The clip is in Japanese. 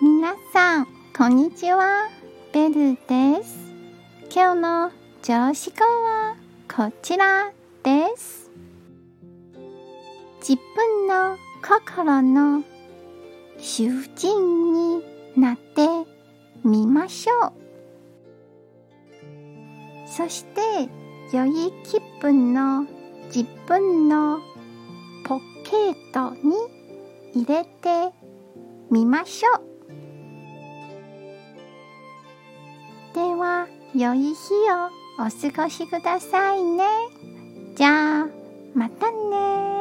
皆さんこんにちは、ベルです。今日の上司語はこちらです。自分の心の囚人になってみましょう。そして良い気分の自分のポケットに入れてみましょう。では良い日をお過ごしくださいね。じゃあまたね。